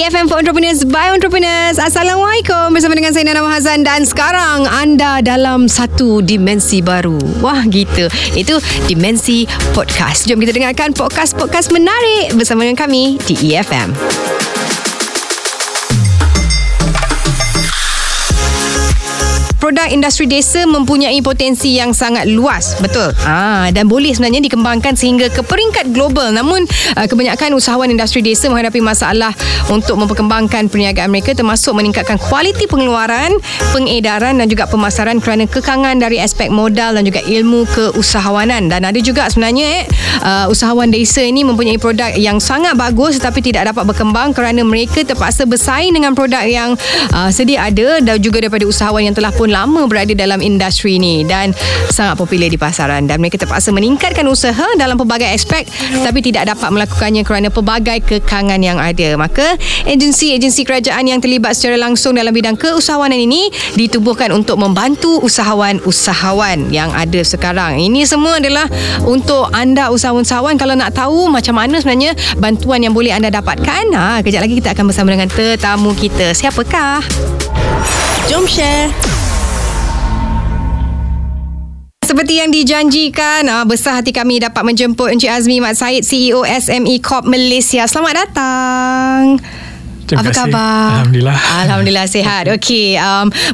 EFM for Entrepreneurs by Entrepreneurs. Assalamualaikum, bersama dengan saya Nana Mahazan. Dan sekarang anda dalam satu dimensi baru. Wah gitu, itu dimensi podcast. Jom kita dengarkan podcast-podcast menarik bersama dengan kami di EFM. Produk industri desa mempunyai potensi yang sangat luas, betul. Dan boleh sebenarnya dikembangkan sehingga ke peringkat global. Namun, kebanyakan usahawan industri desa menghadapi masalah untuk memperkembangkan perniagaan mereka, termasuk meningkatkan kualiti pengeluaran, pengedaran dan juga pemasaran kerana kekangan dari aspek modal dan juga ilmu keusahawanan. Dan ada juga sebenarnya usahawan desa ini mempunyai produk yang sangat bagus tetapi tidak dapat berkembang kerana mereka terpaksa bersaing dengan produk yang sedia ada dan juga daripada usahawan yang telah pun lama berada dalam industri ini dan sangat popular di pasaran, dan mereka terpaksa meningkatkan usaha dalam pelbagai aspek tapi tidak dapat melakukannya kerana pelbagai kekangan yang ada. Maka agensi-agensi kerajaan yang terlibat secara langsung dalam bidang keusahawanan ini ditubuhkan untuk membantu usahawan-usahawan yang ada sekarang. Ini semua adalah untuk anda usahawan-usahawan kalau nak tahu macam mana sebenarnya bantuan yang boleh anda dapatkan. Kejap lagi kita akan bersama dengan tetamu kita. Siapakah? Jom share. Seperti yang dijanjikan, besar hati kami dapat menjemput Encik Azmi Mat Said, CEO SME Corp Malaysia. Selamat datang. Terima apa kasih. Khabar? Alhamdulillah. Alhamdulillah sihat. Okey,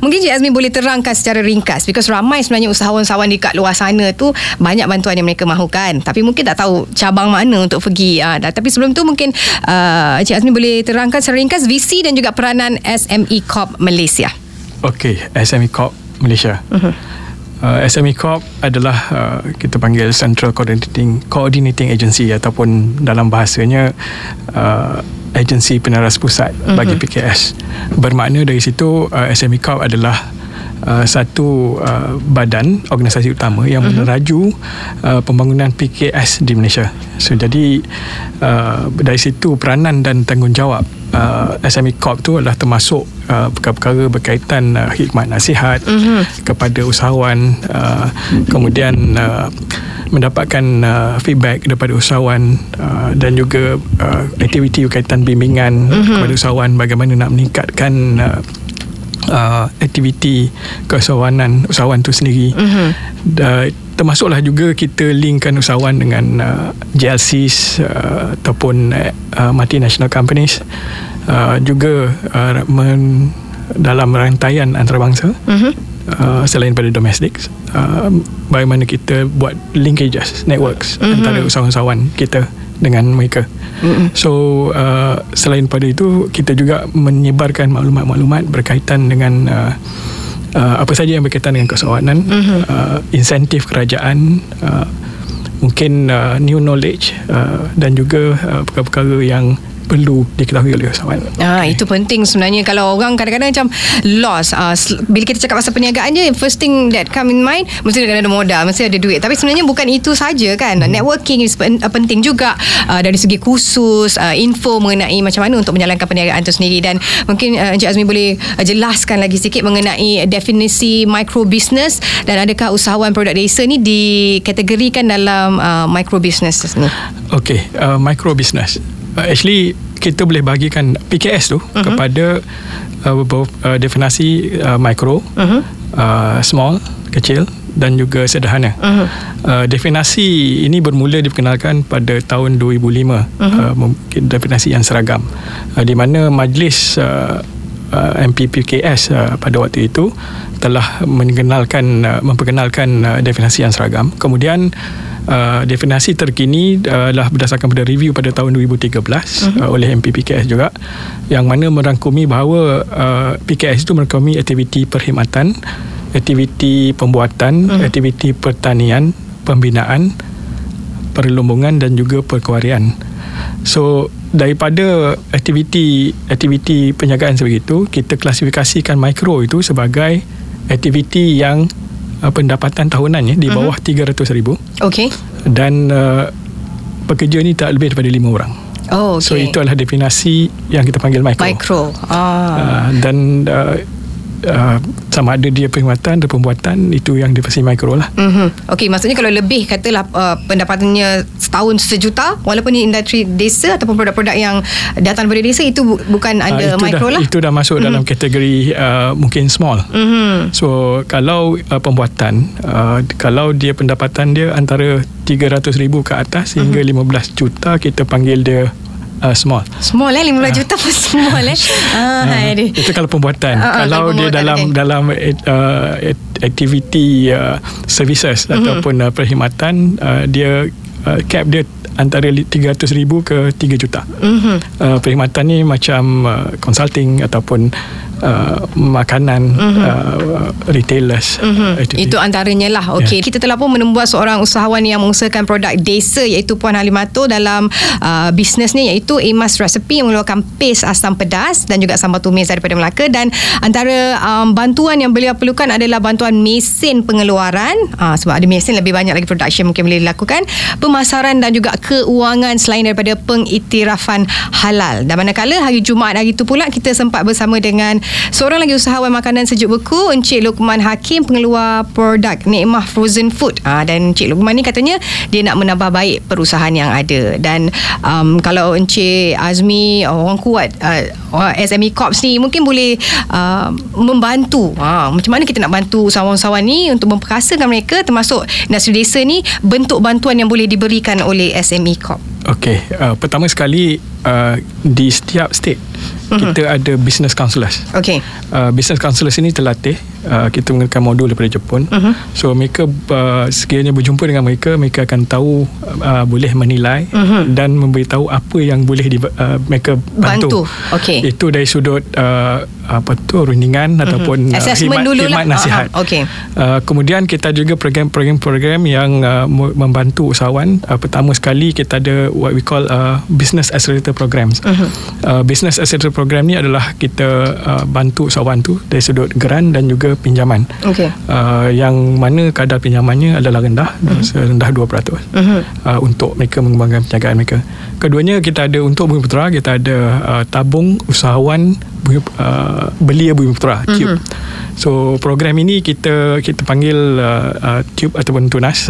mungkin Cik Azmi boleh terangkan secara ringkas because ramai sebenarnya usahawan-usahawan dekat luar sana tu banyak bantuan yang mereka mahukan tapi mungkin tak tahu cabang mana untuk pergi. Tapi sebelum tu mungkin Cik Azmi boleh terangkan secara ringkas visi dan juga peranan SME Corp Malaysia. Okey, SME Corp Malaysia. SME Corp adalah kita panggil Central Coordinating Agency ataupun dalam bahasanya agensi peneras pusat bagi PKS. Bermakna dari situ SME Corp adalah satu badan organisasi utama yang meneraju pembangunan PKS di Malaysia. So jadi dari situ peranan dan tanggungjawab SME Corp tu adalah termasuk perkara-perkara berkaitan khidmat nasihat kepada usahawan, kemudian mendapatkan feedback daripada usahawan dan juga aktiviti berkaitan bimbingan kepada usahawan bagaimana nak meningkatkan aktiviti keusahawanan usahawan tu sendiri. Termasuklah juga kita linkkan usahawan dengan GLCs ataupun multinational companies, juga dalam rantaian antarabangsa. Selain pada domestik, bagaimana kita buat linkages, networks antara usahawan-usahawan kita dengan mereka. So selain pada itu, kita juga menyebarkan maklumat-maklumat berkaitan dengan apa saja yang berkaitan dengan keusahawanan, insentif kerajaan, mungkin new knowledge dan juga perkara-perkara yang perlu diketahui oleh usahawan. Okay. Itu penting sebenarnya. Kalau orang kadang-kadang macam lost, bila kita cakap pasal perniagaan je, first thing that come in mind mesti ada modal, mesti ada duit. Tapi sebenarnya bukan itu saja kan. Networking penting juga dari segi kursus, info mengenai macam mana untuk menjalankan perniagaan itu sendiri. Dan mungkin Encik Azmi boleh jelaskan lagi sikit mengenai definisi micro business dan adakah usahawan produk desa ni dikategorikan dalam micro business ni? Okey, micro business. Actually kita boleh bahagikan PKS tu kepada definisi mikro, small, kecil dan juga sederhana. Definisi ini bermula diperkenalkan pada tahun 2005, definisi yang seragam, di mana Majlis MPPKS pada waktu itu telah memperkenalkan definisi yang seragam. Kemudian definisi terkini adalah berdasarkan pada review pada tahun 2013 oleh MPPKS juga, yang mana merangkumi bahawa PKS itu merangkumi aktiviti perkhidmatan, aktiviti pembuatan, aktiviti pertanian, pembinaan, perlombongan dan juga perkuarian. So daripada aktiviti penjagaan seperti itu, kita klasifikasikan mikro itu sebagai aktiviti yang pendapatan tahunannya di bawah 300,000. Okey. Dan pekerja ni tak lebih daripada 5 orang. Oh, okey. So itu adalah definisi yang kita panggil mikro. Dan sama ada dia perkhidmatan atau pembuatan, itu yang dia pasal mikro lah. Mm-hmm. Okey, maksudnya kalau lebih katalah pendapatannya setahun 1 juta, walaupun ini industri desa ataupun produk-produk yang datang dari desa, itu bukan ada mikro lah. Itu dah masuk dalam kategori mungkin small. Mm-hmm. So kalau pembuatan, kalau dia pendapatan dia antara 300 ribu ke atas hingga 15 juta, kita panggil dia small 15 juta pun small itu kalau pembuatan. Kalau dia dalam aktiviti services ataupun perkhidmatan, dia cap dia antara 300 ribu ke 3 juta. Perkhidmatan ni macam consulting ataupun makanan, retailers. Itu antaranya lah. Okey, yeah. Kita telah pun menembus seorang usahawan yang mengusahakan produk desa, iaitu Puan Halimato dalam bisnesnya, iaitu Emas Resepi, yang mengeluarkan pes asam pedas dan juga sambal tumis daripada Melaka. Dan antara bantuan yang beliau perlukan adalah bantuan mesin pengeluaran, sebab ada mesin lebih banyak lagi production mungkin boleh dilakukan, pemasaran dan juga keuangan selain daripada pengiktirafan halal. Dan manakala hari Jumaat hari itu pula kita sempat bersama dengan seorang lagi usahawan makanan sejuk beku, Encik Lukman Hakim, pengeluar produk Nikmah Frozen Food. Dan Encik Lukman ni katanya dia nak menambah baik perusahaan yang ada. Dan kalau Encik Azmi, orang kuat SME Corps ni, mungkin boleh membantu. Macam mana kita nak bantu usahawan-usahawan ni untuk memperkasakan mereka, termasuk industri desa ni, bentuk bantuan yang boleh diberikan oleh SME Corp? Okey, pertama sekali di setiap state kita ada business counselors. Okey. Business counselors ini terlatih, kita menggunakan modul daripada Jepun. So mereka sekiranya berjumpa dengan mereka, mereka akan tahu, boleh menilai dan memberitahu apa yang boleh mereka bantu. Okey. Itu dari sudut rundingan ataupun khidmat nasihat. Okey. Kemudian kita juga program-program yang membantu usahawan. Pertama sekali kita ada what we call business accelerator programs. Business accelerator program ni adalah kita bantu usahawan tu dari sudut geran dan juga pinjaman. Okay. Yang mana kadar pinjamannya adalah rendah, rendah 2%, untuk mereka mengembangkan perniagaan mereka. Keduanya, kita ada untuk Bumi Putera, kita ada tabung usahawan belia Bumi Putera, Cube. So program ini kita panggil Cube ataupun Tunas,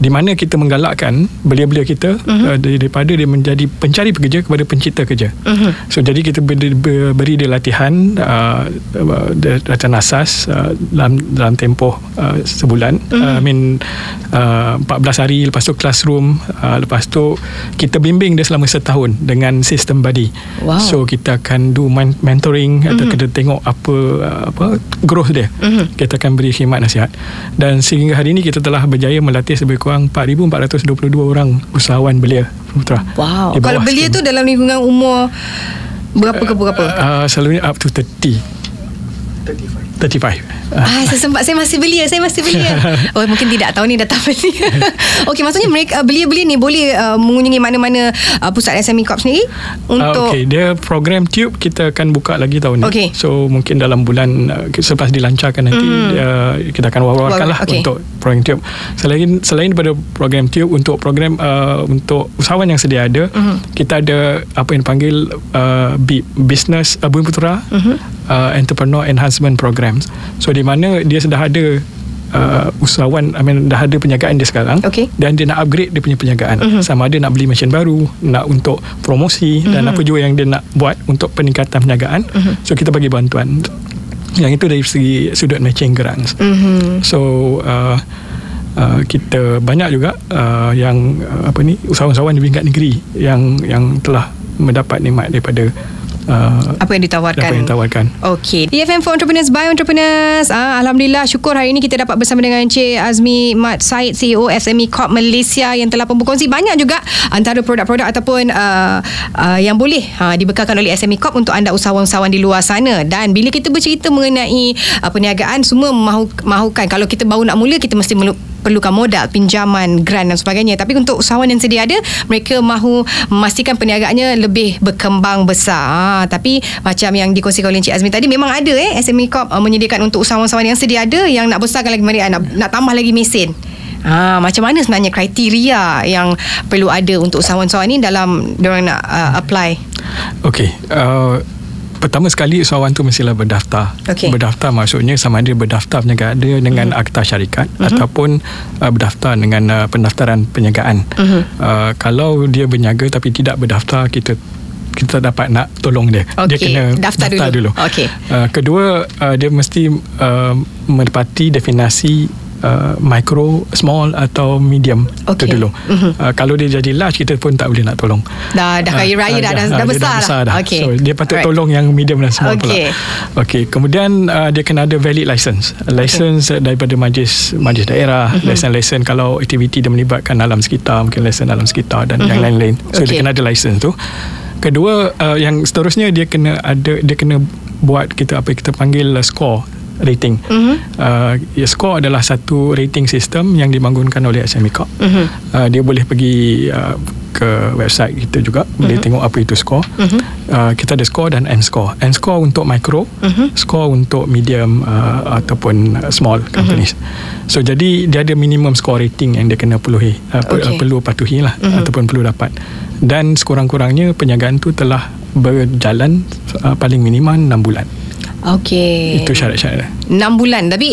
di mana kita menggalakkan belia-belia kita daripada dia menjadi pencari pekerja kepada pencipta kerja. So jadi kita beri dia latihan, latihan asas dalam tempoh sebulan, 14 hari, lepas tu classroom, lepas tu kita bimbing dia selama setahun dengan sistem buddy. Wow. So kita akan do mentoring, atau kita tengok apa growth dia. Kita akan beri khidmat nasihat, dan sehingga hari ini kita telah berjaya melatih sebaik 4,422 orang usahawan belia Putera. Wow. Kalau belia tu dalam lingkungan umur berapa ke berapa? Selalunya up to 35. Saya masih belia. Oh, mungkin tidak tahun ni dah tak belia. Okey, maksudnya mereka belia-belia ni boleh mengunjungi mana-mana pusat SME Corp sendiri untuk okey, dia program Tube kita akan buka lagi tahun ni. Okay. So mungkin dalam bulan selepas dilancarkan nanti, kita akan wawarkan lah untuk program Tube. Selain daripada program Tube, untuk program untuk usahawan yang sedia ada, kita ada apa yang dipanggil business Bumi Putera Entrepreneur Enhancement Programs. So di mana dia sudah ada usahawan, dah ada perniagaan dia sekarang, dan dia nak upgrade dia punya perniagaan, sama ada nak beli mesin baru, nak untuk promosi, dan apa juga yang dia nak buat untuk peningkatan perniagaan. So kita bagi bantuan yang itu dari segi sudut matching grants. So kita banyak juga yang usahawan-usahawan di tingkat negeri yang telah mendapat nikmat daripada apa yang ditawarkan. Okey, EFM for Entrepreneurs by Entrepreneurs. Alhamdulillah, syukur hari ini kita dapat bersama dengan Encik Azmi Mat Said, CEO SME Corp Malaysia, yang telah pun berkongsi banyak juga antara produk-produk ataupun yang boleh dibekalkan oleh SME Corp untuk anda usahawan-usahawan di luar sana. Dan bila kita bercerita mengenai perniagaan, semua mahukan, kalau kita baru nak mula, kita mesti perlukan modal, pinjaman, grant dan sebagainya. Tapi untuk usahawan yang sedia ada, mereka mahu memastikan perniagaannya lebih berkembang besar. Tapi macam yang dikongsikan oleh Encik Azmi tadi, memang ada SME Corp menyediakan untuk usahawan-usahawan yang sedia ada yang nak besarkan lagi mereka, nak tambah lagi mesin. Macam mana sebenarnya kriteria yang perlu ada untuk usahawan-usahawan ni dalam mereka nak apply? Okey, Pertama sekali, usahawan tu mestilah berdaftar. Okay. Berdaftar maksudnya sama ada berdaftar perniagaan dia dengan akta syarikat ataupun berdaftar dengan pendaftaran perniagaan. Kalau dia berniaga tapi tidak berdaftar, kita dapat nak tolong dia. Okay. Dia kena daftar dulu. Okay. Kedua, dia mesti menepati definisi micro, small atau medium. Okay. Itu dulu. Kalau dia jadi large, kita pun tak boleh nak tolong. Dah kaya raya, dah besar dah. Okay. So dia patut tolong yang medium dan small pula. Okay. Kemudian dia kena ada valid license. License daripada majlis daerah. License kalau aktiviti dia melibatkan alam sekitar, mungkin license alam sekitar dan yang lain-lain. So dia kena ada license tu. Kedua, yang seterusnya dia kena buat kita panggil score rating. Score adalah satu rating sistem yang dibangunkan oleh SME Corp. Dia boleh pergi ke website kita juga, boleh tengok apa itu score. Kita ada score dan M score untuk micro, score untuk medium ataupun small companies. So jadi dia ada minimum score rating yang dia kena perlu patuhi lah, ataupun perlu dapat. Dan sekurang-kurangnya perniagaan tu telah berjalan paling minima 6 bulan. Okey. Itu syarat-syarat. 6 bulan. Tapi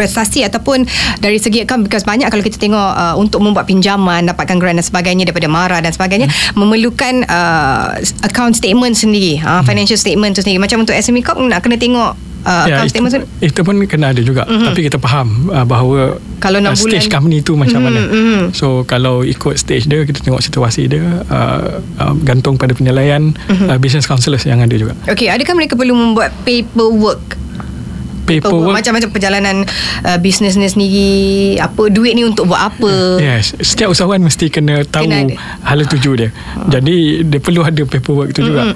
prestasi ataupun dari segi account, because banyak kalau kita tengok untuk membuat pinjaman, dapatkan grant dan sebagainya daripada MARA dan sebagainya, memerlukan account statement sendiri, financial statement tu sendiri. Macam untuk SME Corp nak kena tengok account statement sendiri. Itu pun kena ada juga. Tapi kita faham bahawa kalau 6 bulan stage company tu macam mana. So kalau ikut stage dia, kita tengok situasi dia, gantung pada penilaian business counselors yang ada juga. Okey, adakah mereka perlu membuat paperwork macam-macam perjalanan bisnes sendiri, apa duit ni untuk buat apa? Yes, setiap usahawan mesti kena tahu hala tuju dia. Jadi dia perlu ada paperwork tu juga.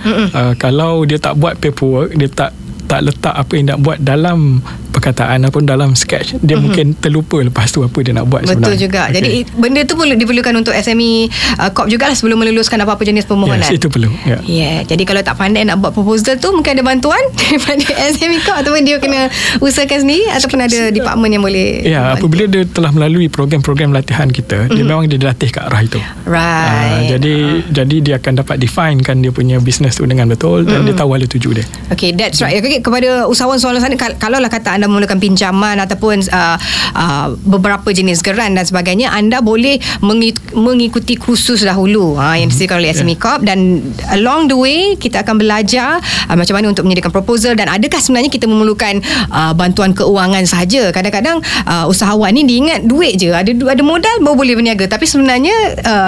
Kalau dia tak buat paperwork, dia tak letak apa yang nak buat dalam perkataan ataupun dalam sketch, dia mungkin terlupa lepas tu apa dia nak buat. Betul sebenarnya. Betul juga. Okay. Jadi benda tu perlu diperlukan untuk SME Corp jugalah sebelum meluluskan apa-apa jenis permohonan. Yes, itu perlu. Jadi kalau tak pandai nak buat proposal tu, mungkin ada bantuan daripada SME Corp ataupun dia kena usahakan sendiri ataupun ada department yang boleh. Ya, apabila dia telah melalui program-program latihan kita, dia memang dia dilatih ke arah itu. Right. Jadi dia akan dapat definekan dia punya business tu dengan betul dan dia tahu hala tuju dia. Okay, that's right. Okay, kepada usahawan soalan sana, kalaulah kata anda memulakan pinjaman ataupun beberapa jenis geran dan sebagainya, anda boleh mengikuti kursus dahulu yang disediakan oleh SME Corp, dan along the way kita akan belajar macam mana untuk menyediakan proposal dan adakah sebenarnya kita memerlukan bantuan keuangan sahaja. Kadang-kadang usahawan ni diingat duit je, ada modal baru boleh berniaga, tapi sebenarnya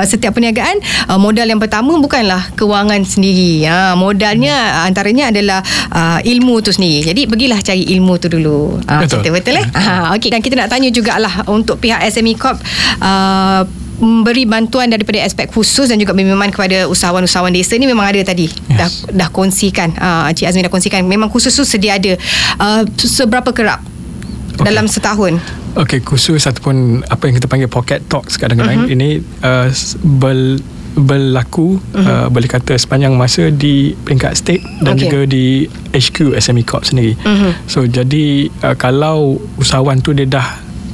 setiap perniagaan modal yang pertama bukanlah keuangan sendiri. Modalnya antaranya adalah ilmu tu sendiri. Jadi pergilah cari ilmu tu dulu. Betul. Okey, dan kita nak tanya jugalah untuk pihak SME Corp memberi bantuan daripada aspek khusus dan juga bimbingan kepada usahawan-usahawan desa ni memang ada tadi. Yes. Dah kongsikan. Cik Azmi dah kongsikan. Memang khusus tu sedia ada. Seberapa kerap dalam setahun? Okey, khusus ataupun apa yang kita panggil pocket talks kadang-kadang ini berlaku boleh kata sepanjang masa di peringkat state dan juga di HQ SME Corp sendiri. So jadi kalau usahawan tu dia dah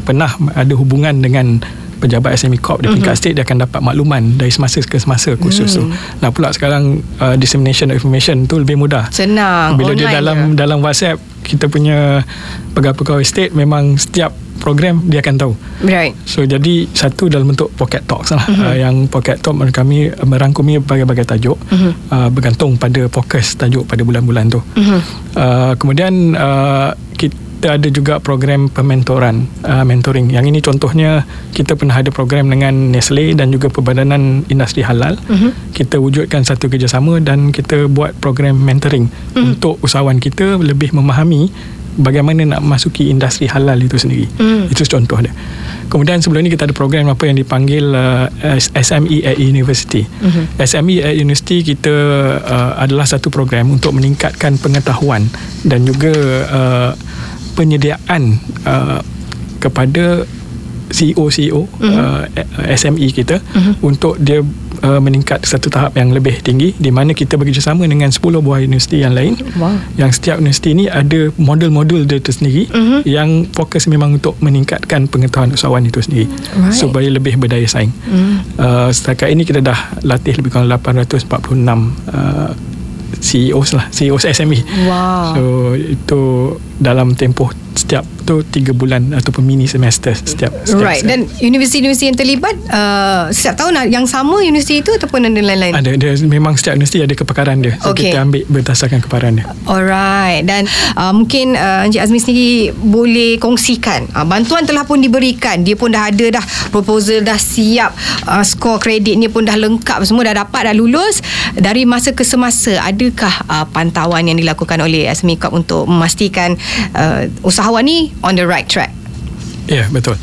pernah ada hubungan dengan pejabat SME Corp di peringkat state, dia akan dapat makluman dari semasa ke semasa khusus tu. Nah pula sekarang dissemination of information tu lebih mudah, senang, bila dia dalam WhatsApp. Kita punya pegawai-pegawai state memang setiap program dia akan tahu. Right. So jadi satu dalam bentuk pocket talks lah. Yang pocket talk kami merangkumi berbagai tajuk bergantung pada fokus tajuk pada bulan-bulan tu. Kemudian kita ada juga program pementoran, mentoring. Yang ini contohnya kita pernah ada program dengan Nestle dan juga Perbadanan Industri Halal. Kita wujudkan satu kerjasama dan kita buat program mentoring untuk usahawan kita lebih memahami bagaimana nak masuki industri halal itu sendiri. Itu contoh dia. Kemudian sebelum ni kita ada program apa yang dipanggil SME at University. SME at University kita adalah satu program untuk meningkatkan pengetahuan dan juga penyediaan kepada CEO SME kita untuk dia meningkat satu tahap yang lebih tinggi, di mana kita bekerjasama dengan 10 buah universiti yang lain. Wow. Yang setiap universiti ni ada modul-modul dia tersendiri yang fokus memang untuk meningkatkan pengetahuan usahawan itu sendiri supaya lebih berdaya saing. Setakat ini kita dah latih lebih kurang 846 CEOs lah, CEOs SME. Wow. So itu dalam tempoh setiap tu 3 bulan ataupun mini semester setiap right. Dan universiti-universiti yang terlibat setiap tahun yang sama universiti itu ataupun ada lain-lain? Ada, memang setiap universiti ada kepakaran dia. So okay, kita ambil berdasarkan kepakaran dia. Alright. Dan mungkin Encik Azmi sendiri boleh kongsikan, bantuan telah pun diberikan, dia pun dah ada dah, proposal dah siap, skor kreditnya pun dah lengkap, semua dah dapat, dah lulus. Dari masa ke semasa, adakah pantauan yang dilakukan oleh SME Corp untuk memastikan usahawan ni on the right track? Ya, betul.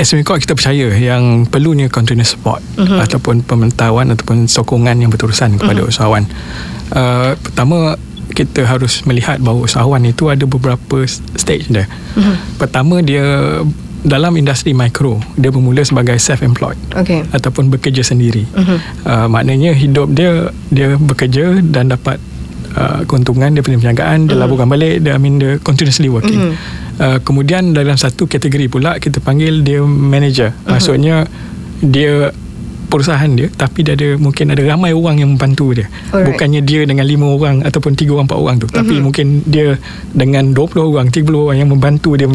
SME Corp kita percaya yang perlunya continuous support ataupun pemantauan ataupun sokongan yang berterusan kepada usahawan. Pertama, kita harus melihat bahawa usahawan itu ada beberapa stage dia. Pertama, dia dalam industri mikro, dia bermula sebagai self-employed, okay, ataupun bekerja sendiri. Maknanya hidup dia bekerja dan dapat keuntungan, dia punya perniagaan, dia laburkan balik, dia continuously working. Kemudian dalam satu kategori pula kita panggil dia manager. Maksudnya dia perusahaan dia, tapi dia ada, mungkin ada ramai orang yang membantu dia. Alright. Bukannya dia dengan 5 orang ataupun 3 orang, 4 orang tu, tapi mungkin dia dengan 20 orang, 30 orang yang membantu dia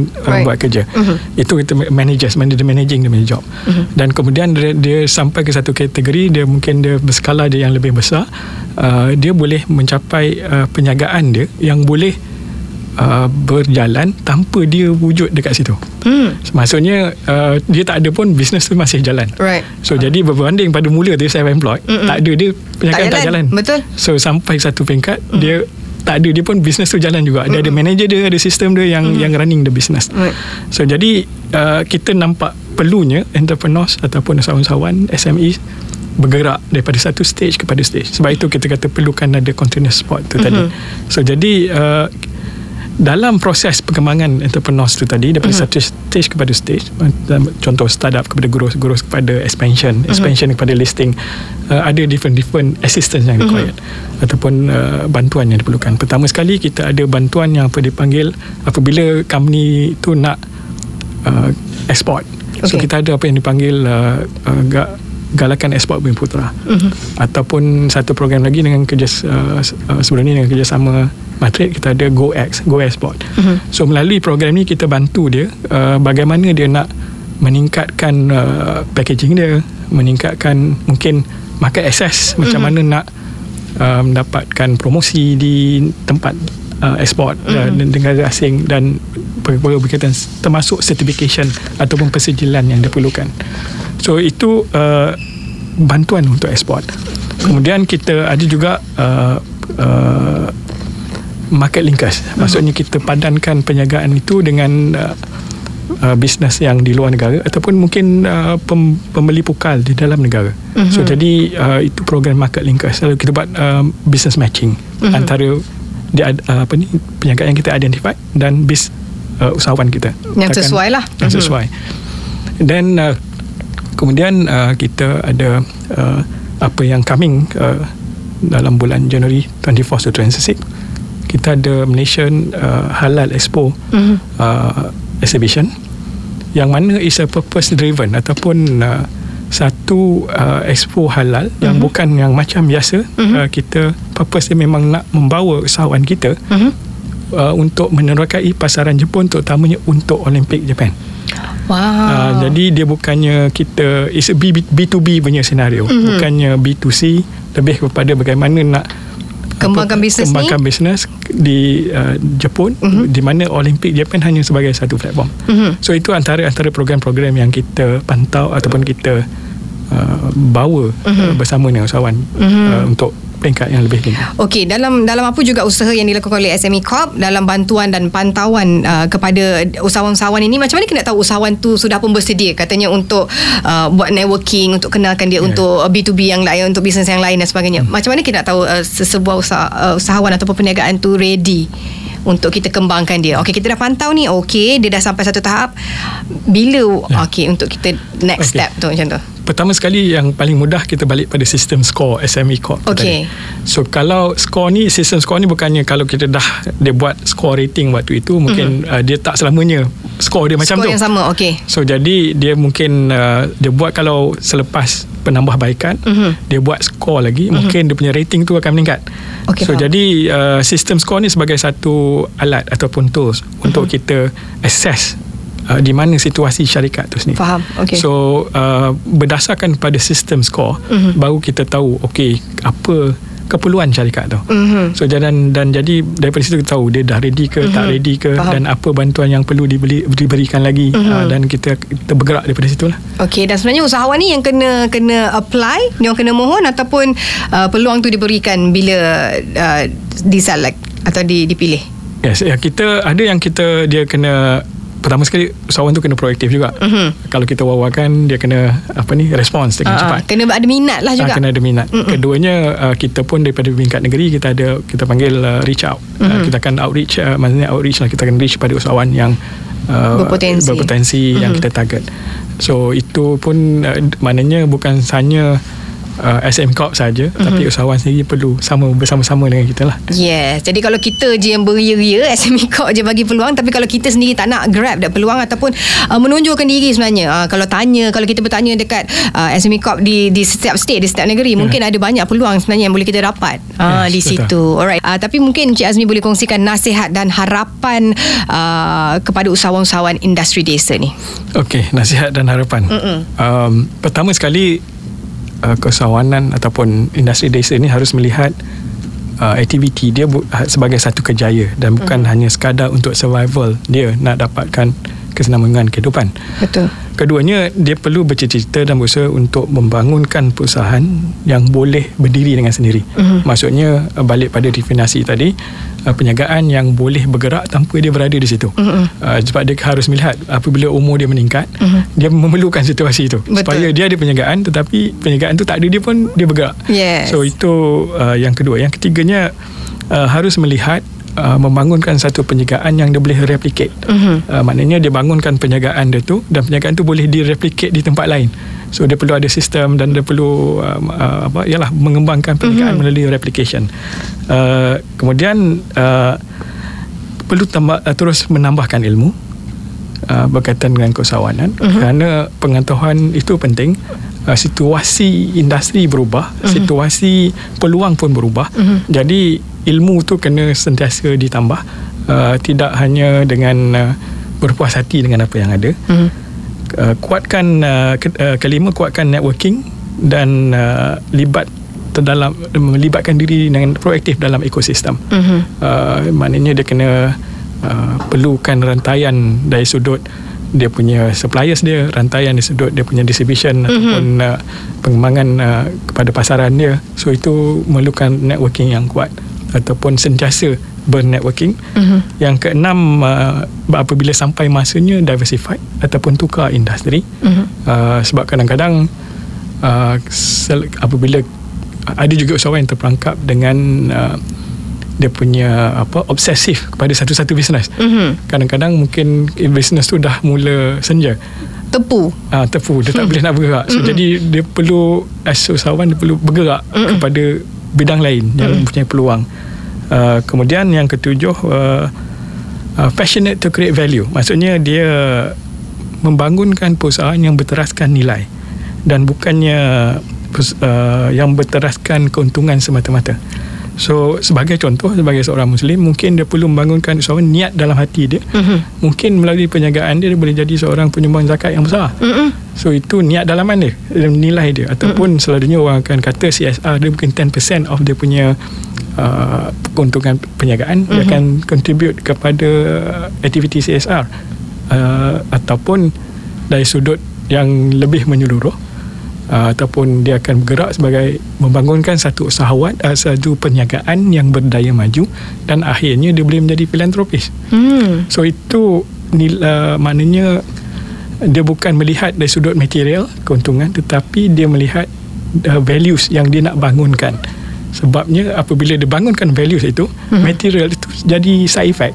buat kerja. Itu kita managing dia punya job. Dan kemudian dia sampai ke satu kategori, dia mungkin dia berskala dia yang lebih besar. Dia boleh mencapai perniagaan dia yang boleh berjalan tanpa dia wujud dekat situ. Maksudnya dia tak ada pun, bisnes tu masih jalan. Right. So jadi berbanding pada mula dia self-employed, tak ada dia, perniagaan tak jalan. Betul. So sampai satu peringkat dia tak ada dia pun, bisnes tu jalan juga. Dia ada manager dia, ada sistem dia yang yang running the business. Right. So jadi kita nampak perlunya entrepreneurs ataupun usahawan SME bergerak daripada satu stage kepada stage. Sebab itu kita kata perlukan ada continuous support tu tadi. So jadi dalam proses perkembangan entrepreneurs tu tadi, daripada satu stage kepada stage, contoh startup kepada growth kepada expansion kepada listing, ada different assistance yang required ataupun bantuan yang diperlukan. Pertama sekali kita ada bantuan yang apa dipanggil apabila company tu nak export. So kita ada apa yang dipanggil galakan ekspor Bumi Putera, ataupun satu program lagi dengan sebelum ni dengan kerjasama Matrik, kita ada GoEx, Go Export. So melalui program ni kita bantu dia bagaimana dia nak meningkatkan packaging dia, meningkatkan mungkin market access, macam mana nak mendapatkan promosi di tempat ekspor negara asing, dan perkara berkaitan termasuk certification ataupun persijilan yang diperlukan. So itu bantuan untuk ekspor. Kemudian kita ada juga market linkers. Maksudnya kita padankan perniagaan itu dengan bisnes yang di luar negara ataupun mungkin pembeli pukal di dalam negara. So jadi itu program market linkers. Lalu kita buat business matching antara perniagaan yang kita identify dan usahawan kita yang sesuai lah, yang sesuai. Dan kemudian kita ada apa yang coming dalam bulan Januari 24 to 26, kita ada Malaysian Halal Expo exhibition, yang mana is a purpose driven ataupun satu expo halal yang bukan yang macam biasa. Kita purpose dia memang nak membawa usahawan kita untuk menerokai pasaran Jepun, terutamanya untuk Olimpik Japan. Wow. Jadi dia bukannya kita it's a B2B punya senario, bukannya B2C, lebih kepada bagaimana nak kembangkan bisnes di Jepun, di mana Olimpik Japan hanya sebagai satu platform. So itu antara program-program yang kita pantau ataupun kita bawa bersama dengan usahawan untuk peringkat yang lebih tinggi. Okey, dalam apa juga usaha yang dilakukan oleh SME Corp dalam bantuan dan pantauan kepada usahawan-usahawan ini, macam mana kita tahu usahawan tu sudah pun bersedia katanya untuk buat networking, untuk kenalkan dia untuk B2B yang lain, untuk bisnes yang lain dan sebagainya. Macam mana kita nak tahu sebuah usahawan ataupun perniagaan tu ready untuk kita kembangkan dia? Okey, kita dah pantau ni, okey dia dah sampai satu tahap, bila okey untuk kita next step tu, macam tu. Pertama sekali, yang paling mudah, kita balik pada sistem skor SME Corp. Okay. So kalau skor ni, sistem skor ni bukannya kalau kita dah dia buat skor rating waktu itu, mungkin dia tak selamanya skor dia macam skor tu, skor yang sama. Okay. So jadi dia mungkin dia buat kalau selepas penambahbaikan, dia buat skor lagi, mungkin dia punya rating tu akan meningkat. Okay, so jadi sistem skor ni sebagai satu alat ataupun tools untuk kita assess di mana situasi syarikat tu sendiri. Faham. Okay. So berdasarkan pada sistem skor, baru kita tahu okey apa keperluan syarikat tu. So dan jadi daripada situ kita tahu dia dah ready ke tak ready ke. Faham. Dan apa bantuan yang perlu diberikan lagi. Dan kita bergerak daripada situ lah. Okey, dan sebenarnya usahawan ni yang kena apply, dia kena mohon ataupun peluang tu diberikan bila diselect atau dipilih. Yes, kita ada yang kita dia kena. Pertama sekali, usahawan tu kena proaktif juga. Kalau kita wawarkan, dia kena apa ni, respons dengan cepat. Kena ada minat lah juga. Kena ada minat. Keduanya, kita pun daripada peringkat negeri, kita ada, kita panggil reach out. Kita akan outreach, maksudnya outreach lah, kita akan reach pada usahawan yang berpotensi yang kita target. So itu pun maknanya bukan hanya SME Corp saja, tapi usahawan sendiri perlu bersama-sama dengan kita lah. Yes. Jadi kalau kita je yang beria-ria, SME Corp je bagi peluang, tapi kalau kita sendiri tak nak grab that peluang ataupun menonjolkan diri sebenarnya, kalau kita bertanya dekat SME Corp di setiap state, di setiap negeri, mungkin ada banyak peluang sebenarnya yang boleh kita dapat di situ. Alright. Tapi mungkin Encik Azmi boleh kongsikan nasihat dan harapan kepada usahawan-usahawan industri desa ni. Okey, nasihat dan harapan. Pertama sekali, keusahawanan ataupun industri desa ini harus melihat aktiviti dia sebagai satu kerjaya dan bukan hanya sekadar untuk survival dia nak dapatkan kesenangan kehidupan. Betul. Keduanya, dia perlu bercita-cita dan berusaha untuk membangunkan perusahaan yang boleh berdiri dengan sendiri. Maksudnya balik pada definasi tadi, perniagaan yang boleh bergerak tanpa dia berada di situ. Sebab dia harus melihat apabila umur dia meningkat, dia memerlukan situasi itu. Betul. Supaya dia ada perniagaan, tetapi perniagaan tu tak ada dia pun dia bergerak. Yes. So itu yang kedua. Yang ketiganya, harus melihat membangunkan satu perniagaan yang dia boleh replicate. Maknanya dia bangunkan perniagaan dia tu, dan perniagaan tu boleh direplicate di tempat lain. So dia perlu ada sistem dan dia perlu mengembangkan perniagaan melalui replication. Kemudian perlu terus menambahkan ilmu berkaitan dengan keusahawanan, kerana pengetahuan itu penting. Situasi industri berubah, situasi peluang pun berubah. Jadi ilmu tu kena sentiasa ditambah, tidak hanya dengan berpuas hati dengan apa yang ada. Kelima, kuatkan networking dan melibatkan diri dengan proaktif dalam ekosistem. Maknanya dia kena perlukan rantaian dari sudut dia punya suppliers dia, rantaian dari sudut dia punya distribution ataupun pengembangan kepada pasaran dia. So itu memerlukan networking yang kuat ataupun sentiasa bernetworking. Yang keenam, apabila sampai masanya, diversify ataupun tukar industri. Sebab kadang-kadang apabila ada juga usahawan yang terperangkap dengan dia punya obsesif kepada satu-satu bisnes. Kadang-kadang mungkin bisnes tu dah mula senja, tepu dia tak boleh nak bergerak. So jadi dia perlu, as usahawan dia perlu bergerak kepada bidang lain yang mempunyai peluang. Kemudian yang ketujuh, passionate to create value. Maksudnya dia membangunkan perusahaan yang berteraskan nilai dan bukannya yang berteraskan keuntungan semata-mata. So sebagai contoh, sebagai seorang Muslim, mungkin dia perlu membangunkan seorang niat dalam hati dia. Mungkin melalui perniagaan dia, dia boleh jadi seorang penyumbang zakat yang besar. So itu niat dalaman dia, nilai dia. Ataupun selalunya orang akan kata CSR dia mungkin 10% of dia punya keuntungan perniagaan, dia akan contribute kepada aktiviti CSR. Ataupun dari sudut yang lebih menyeluruh, ataupun dia akan bergerak sebagai membangunkan satu usahawan, satu perniagaan yang berdaya maju, dan akhirnya dia boleh menjadi filantropis. So itu maknanya dia bukan melihat dari sudut material keuntungan, tetapi dia melihat values yang dia nak bangunkan. Sebabnya apabila dia bangunkan values itu, material itu jadi side effect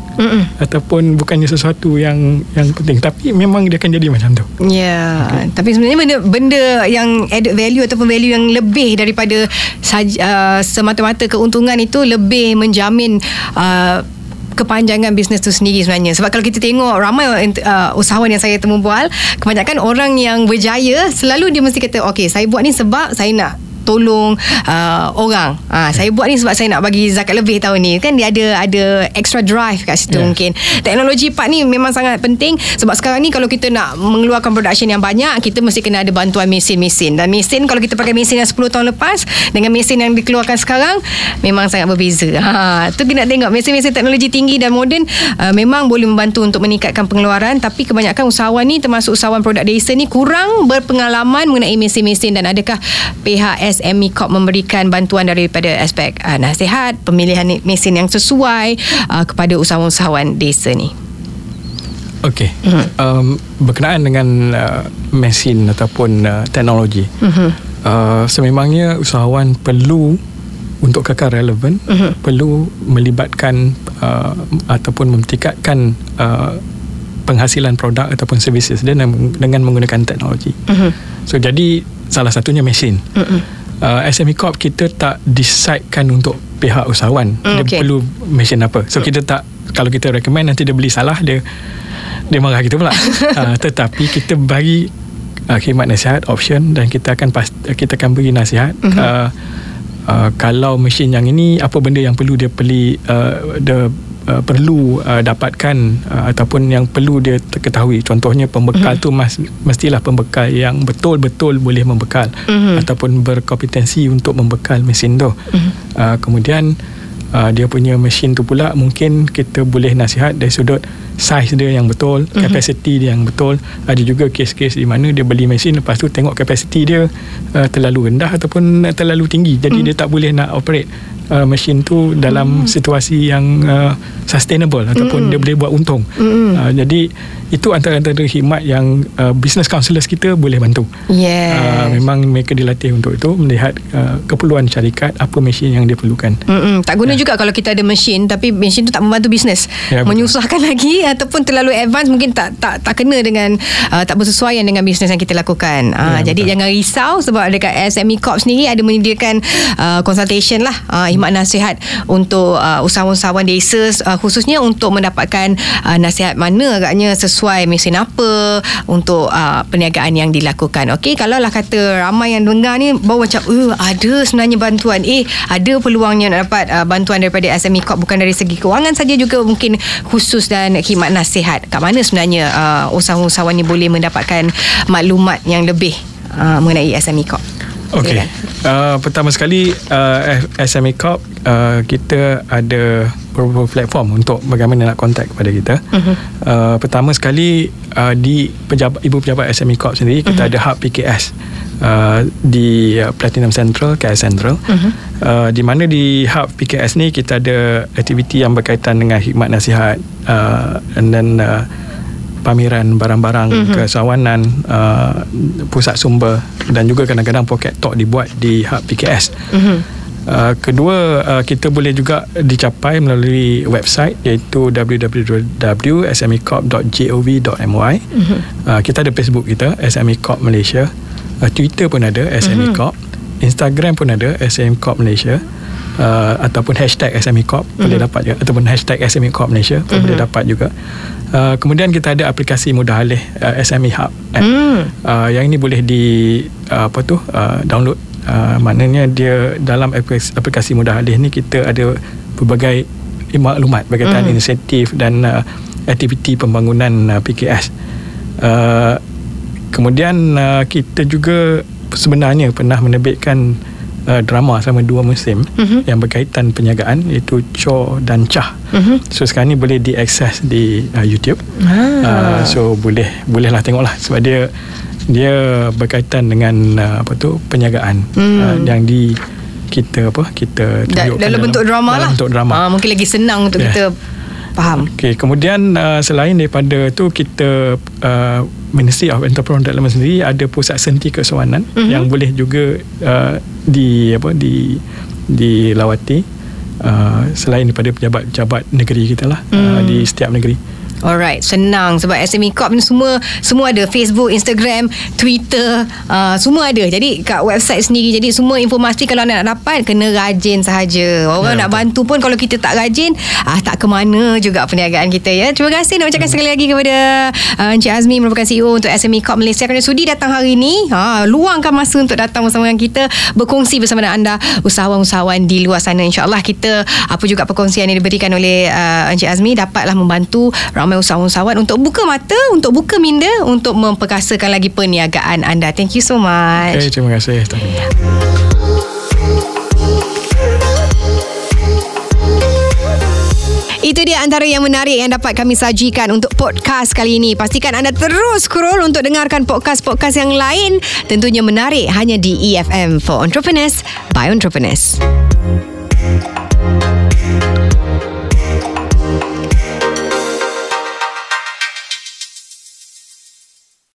ataupun bukannya sesuatu yang penting, tapi memang dia akan jadi macam tu. Ya, yeah. Okay. Tapi sebenarnya benda yang added value ataupun value yang lebih daripada semata-mata keuntungan itu lebih menjamin kepanjangan bisnes tu sendiri sebenarnya. Sebab kalau kita tengok ramai usahawan yang saya temu bual, kebanyakan orang yang berjaya selalu dia mesti kata, okey, saya buat ni sebab saya nak tolong orang. Saya buat ni sebab saya nak bagi zakat lebih tahun ni. Kan dia ada extra drive kat situ, mungkin. Teknologi part ni memang sangat penting sebab sekarang ni kalau kita nak mengeluarkan production yang banyak, kita mesti kena ada bantuan mesin-mesin. Dan mesin, kalau kita pakai mesin yang 10 tahun lepas dengan mesin yang dikeluarkan sekarang, memang sangat berbeza. Tu kena tengok mesin-mesin teknologi tinggi dan moden memang boleh membantu untuk meningkatkan pengeluaran, tapi kebanyakan usahawan ni, termasuk usahawan produk desa ni, kurang berpengalaman mengenai mesin-mesin. Dan adakah pihak SME Corp memberikan bantuan daripada aspek nasihat, pemilihan mesin yang sesuai kepada usahawan-usahawan desa ni? Okey, berkenaan dengan mesin ataupun teknologi, sememangnya usahawan perlu untuk kekal relevan, perlu melibatkan ataupun memtingkatkan penghasilan produk ataupun services dia dengan menggunakan teknologi. So, jadi salah satunya mesin. SME Corp kita tak decidekan untuk pihak usahawan dia perlu mesin apa. So kita tak, kalau kita recommend nanti dia beli salah, dia marah kita pula. Tetapi kita bagi khidmat nasihat, option, dan kita akan beri nasihat. Kalau mesin yang ini, apa benda yang perlu dia beli, perlu dapatkan, ataupun yang perlu dia ketahui. Contohnya pembekal tu mestilah pembekal yang betul-betul boleh membekal ataupun berkompetensi untuk membekal mesin tu. Kemudian dia punya mesin tu pula, mungkin kita boleh nasihat dari sudut saiz dia yang betul, kapasiti dia yang betul. Ada juga kes-kes di mana dia beli mesin, lepas tu tengok kapasiti dia terlalu rendah ataupun terlalu tinggi, jadi dia tak boleh nak operate mesin tu dalam situasi yang sustainable ataupun dia boleh buat untung. Jadi itu antara-antara khidmat yang business counselors kita boleh bantu. Memang mereka dilatih untuk itu, melihat keperluan syarikat, apa mesin yang dia perlukan. Tak guna juga kalau kita ada mesin tapi mesin tu tak membantu bisnes, menyusahkan lagi, ataupun terlalu advance, mungkin tak kena dengan tak bersesuaian dengan bisnes yang kita lakukan. Jadi jangan risau, sebab dekat SME Corp sendiri ada menyediakan consultation lah, khidmat nasihat untuk usahawan-usahawan desa, khususnya untuk mendapatkan nasihat mana agaknya sesuai mesin apa untuk perniagaan yang dilakukan. Okey, kalau lah kata ramai yang dengar ni baru macam ada sebenarnya bantuan, ada peluangnya nak dapat bantuan daripada SME Corp, bukan dari segi kewangan saja, juga mungkin khusus dan khidmat nasihat. Kat mana sebenarnya usahawan-usahawan ni boleh mendapatkan maklumat yang lebih mengenai SME Corp? Okey, pertama sekali SME Corp kita ada beberapa platform untuk bagaimana nak kontak kepada kita. Pertama sekali di ibu pejabat SME Corp sendiri, kita ada hub PKS di Platinum Central, KS Central, di mana di hub PKS ni kita ada aktiviti yang berkaitan dengan khidmat nasihat, and then pameran barang-barang kesawanan, pusat sumber, dan juga kadang-kadang pocket talk dibuat di hub PKS. Kedua, kita boleh juga dicapai melalui website, iaitu www.smecorp.gov.my. Kita ada Facebook kita, SME Corp Malaysia, Twitter pun ada SME Corp, Instagram pun ada SME Corp Malaysia, ataupun hashtag SME Corp boleh dapat juga, ataupun hashtag SME Corp Malaysia boleh dapat juga. Kemudian kita ada aplikasi mudah alih, SME Hub app. Yang ini boleh di download. Maknanya dia dalam aplikasi mudah alih ni kita ada pelbagai maklumat berkaitan inisiatif dan aktiviti pembangunan PKS. Kemudian kita juga sebenarnya pernah menerbitkan drama selama 2 musim yang berkaitan perniagaan, iaitu Cor dan Cah. So sekarang ni boleh diakses di YouTube. So bolehlah tengoklah, sebab dia berkaitan dengan perniagaan yang di kita tunjukkan dalam bentuk drama lah. Mungkin lagi senang untuk kita faham. Okey, kemudian selain daripada tu, kita Ministry of Entrepreneur Development sendiri ada pusat senti kesoanan yang boleh juga di dilawati selain daripada pejabat-pejabat negeri kita lah, di setiap negeri. Alright, senang sebab SME Corp ni semua ada Facebook, Instagram, Twitter, semua ada. Jadi kat website sendiri. Jadi semua informasi kalau anda nak dapat, kena rajin sahaja. Orang nak bantu pun kalau kita tak rajin, tak ke mana juga perniagaan kita, ya. Terima kasih nak ucapkan sekali lagi kepada Encik Azmi, merupakan CEO untuk SME Corp Malaysia, kerana sudi datang hari ini. Luangkan masa untuk datang bersama dengan kita, berkongsi bersama dengan anda usahawan-usahawan di luar sana. InsyaAllah kita, apa juga perkongsian yang diberikan oleh Encik Azmi, dapatlah membantu usahawan-usahawan untuk buka mata, untuk buka minda, untuk memperkasakan lagi perniagaan anda. Thank you so much. Okay, terima kasih. Itu dia antara yang menarik yang dapat kami sajikan untuk podcast kali ini. Pastikan anda terus scroll untuk dengarkan podcast-podcast yang lain, tentunya menarik, hanya di EFM for Entrepreneurs by Entrepreneurs.